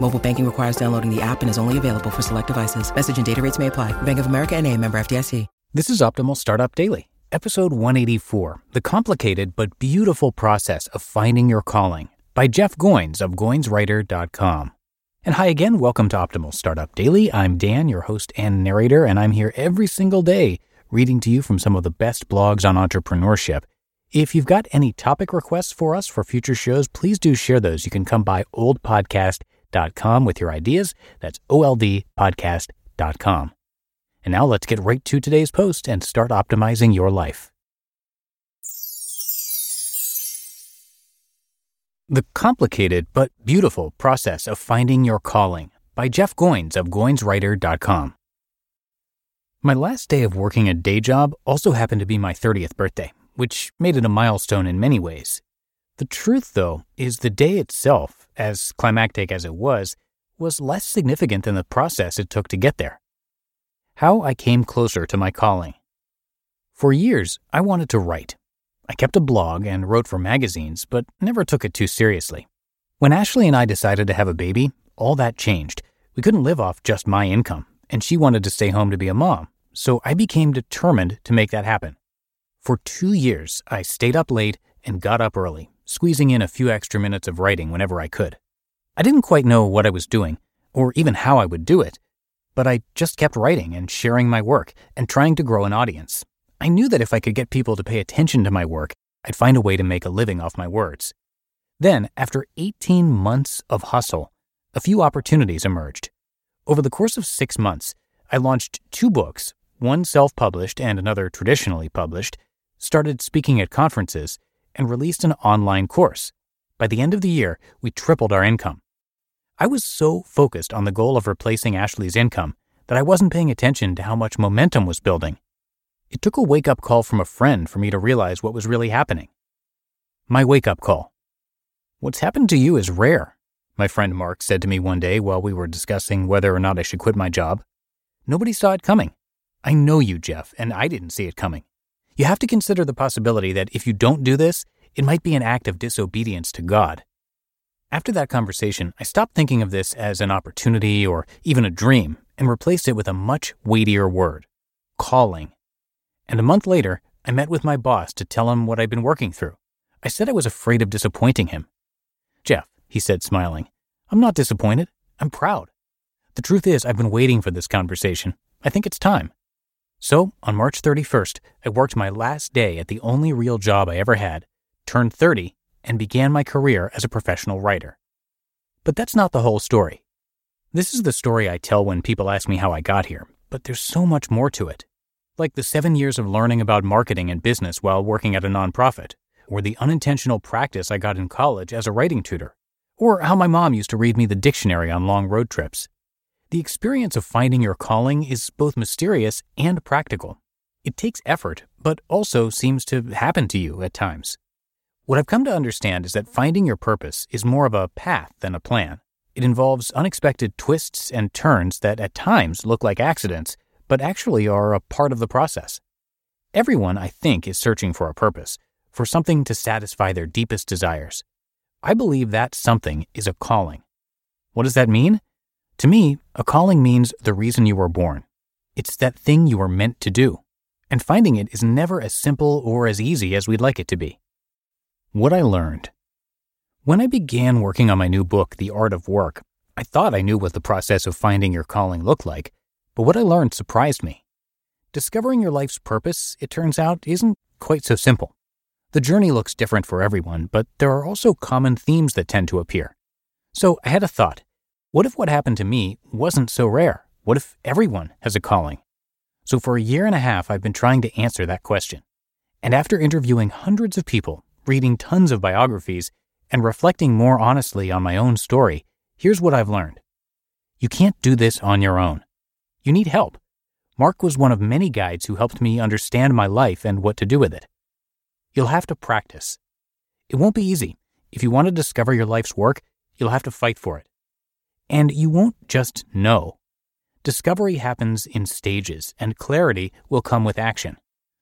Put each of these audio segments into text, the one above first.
Mobile banking requires downloading the app and is only available for select devices. Message and data rates may apply. Bank of America NA, member FDIC. This is Optimal Startup Daily, episode 184, The Complicated But Beautiful Process of Finding Your Calling, by Jeff Goins of GoinsWriter.com. And hi again, welcome to Optimal Startup Daily. I'm Dan, your host and narrator, and I'm here every single day reading to you from some of the best blogs on entrepreneurship. If you've got any topic requests for us for future shows, please do share those. You can come by OLDpodcast.com with your ideas. That's OLDpodcast.com. And now let's get right to today's post and start optimizing your life. The Complicated But Beautiful Process of Finding Your Calling, by Jeff Goins of GoinsWriter.com. My last day of working a day job also happened to be my 30th birthday, which made it a milestone in many ways. The truth, though, is the day itself, as climactic as it was less significant than the process it took to get there. How I came closer to my calling. For years, I wanted to write. I kept a blog and wrote for magazines, but never took it too seriously. When Ashley and I decided to have a baby, all that changed. We couldn't live off just my income, and she wanted to stay home to be a mom, so I became determined to make that happen. For 2 years, I stayed up late and got up early, squeezing in a few extra minutes of writing whenever I could. I didn't quite know what I was doing, or even how I would do it, but I just kept writing and sharing my work and trying to grow an audience. I knew that if I could get people to pay attention to my work, I'd find a way to make a living off my words. Then, after 18 months of hustle, a few opportunities emerged. Over the course of 6 months, I launched 2 books, one self-published and another traditionally published, started speaking at conferences, and released an online course. By the end of the year, we tripled our income. I was so focused on the goal of replacing Ashley's income that I wasn't paying attention to how much momentum was building. It took a wake-up call from a friend for me to realize what was really happening. My wake-up call. "What's happened to you is rare," my friend Mark said to me one day while we were discussing whether or not I should quit my job. "Nobody saw it coming. I know you, Jeff, and I didn't see it coming. You have to consider the possibility that if you don't do this, it might be an act of disobedience to God." After that conversation, I stopped thinking of this as an opportunity or even a dream and replaced it with a much weightier word, calling. And a month later, I met with my boss to tell him what I'd been working through. I said I was afraid of disappointing him. "Jeff," he said, smiling, "I'm not disappointed. I'm proud. The truth is, I've been waiting for this conversation. I think it's time." So, on March 31st, I worked my last day at the only real job I ever had, turned 30, and began my career as a professional writer. But that's not the whole story. This is the story I tell when people ask me how I got here, but there's so much more to it. Like the 7 years of learning about marketing and business while working at a nonprofit, or the unintentional practice I got in college as a writing tutor, or how my mom used to read me the dictionary on long road trips. The experience of finding your calling is both mysterious and practical. It takes effort, but also seems to happen to you at times. What I've come to understand is that finding your purpose is more of a path than a plan. It involves unexpected twists and turns that at times look like accidents, but actually are a part of the process. Everyone, I think, is searching for a purpose, for something to satisfy their deepest desires. I believe that something is a calling. What does that mean? To me, a calling means the reason you were born. It's that thing you were meant to do, and finding it is never as simple or as easy as we'd like it to be. What I learned. When I began working on my new book, The Art of Work, I thought I knew what the process of finding your calling looked like, but what I learned surprised me. Discovering your life's purpose, it turns out, isn't quite so simple. The journey looks different for everyone, but there are also common themes that tend to appear. So I had a thought. What if what happened to me wasn't so rare? What if everyone has a calling? So for a year and a half, I've been trying to answer that question. And after interviewing hundreds of people, reading tons of biographies, and reflecting more honestly on my own story, here's what I've learned. You can't do this on your own. You need help. Mark was one of many guides who helped me understand my life and what to do with it. You'll have to practice. It won't be easy. If you want to discover your life's work, you'll have to fight for it. And you won't just know. Discovery happens in stages, and clarity will come with action.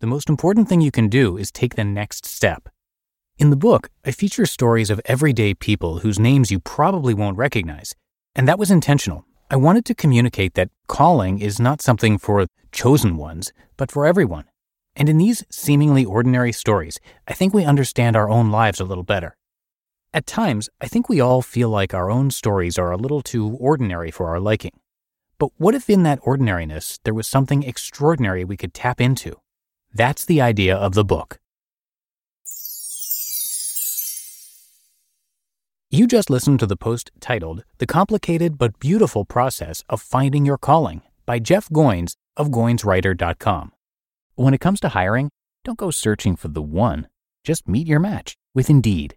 The most important thing you can do is take the next step. In the book, I feature stories of everyday people whose names you probably won't recognize, and that was intentional. I wanted to communicate that calling is not something for chosen ones, but for everyone. And in these seemingly ordinary stories, I think we understand our own lives a little better. At times, I think we all feel like our own stories are a little too ordinary for our liking. But what if in that ordinariness, there was something extraordinary we could tap into? That's the idea of the book. You just listened to the post titled, The Complicated But Beautiful Process of Finding Your Calling by Jeff Goins of GoinsWriter.com. When it comes to hiring, don't go searching for the one. Just meet your match with Indeed.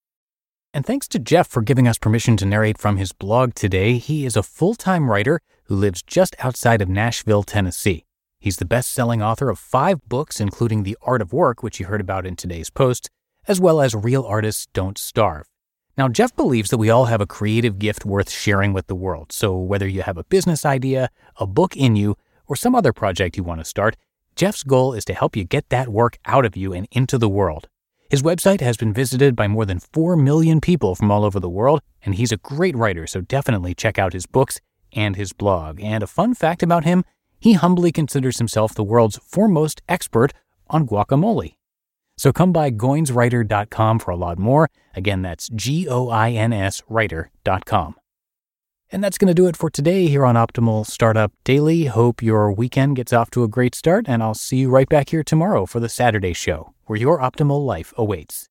And thanks to Jeff for giving us permission to narrate from his blog today. He is a full-time writer who lives just outside of Nashville, Tennessee. He's the best-selling author of 5 books, including The Art of Work, which you heard about in today's post, as well as Real Artists Don't Starve. Now, Jeff believes that we all have a creative gift worth sharing with the world. So whether you have a business idea, a book in you, or some other project you want to start, Jeff's goal is to help you get that work out of you and into the world. His website has been visited by more than 4 million people from all over the world, and he's a great writer, so definitely check out his books and his blog. And a fun fact about him, he humbly considers himself the world's foremost expert on guacamole. So come by GoinsWriter.com for a lot more. Again, that's GoinsWriter.com. And that's going to do it for today here on Optimal Startup Daily. Hope your weekend gets off to a great start, and I'll see you right back here tomorrow for the Saturday show, where your optimal life awaits.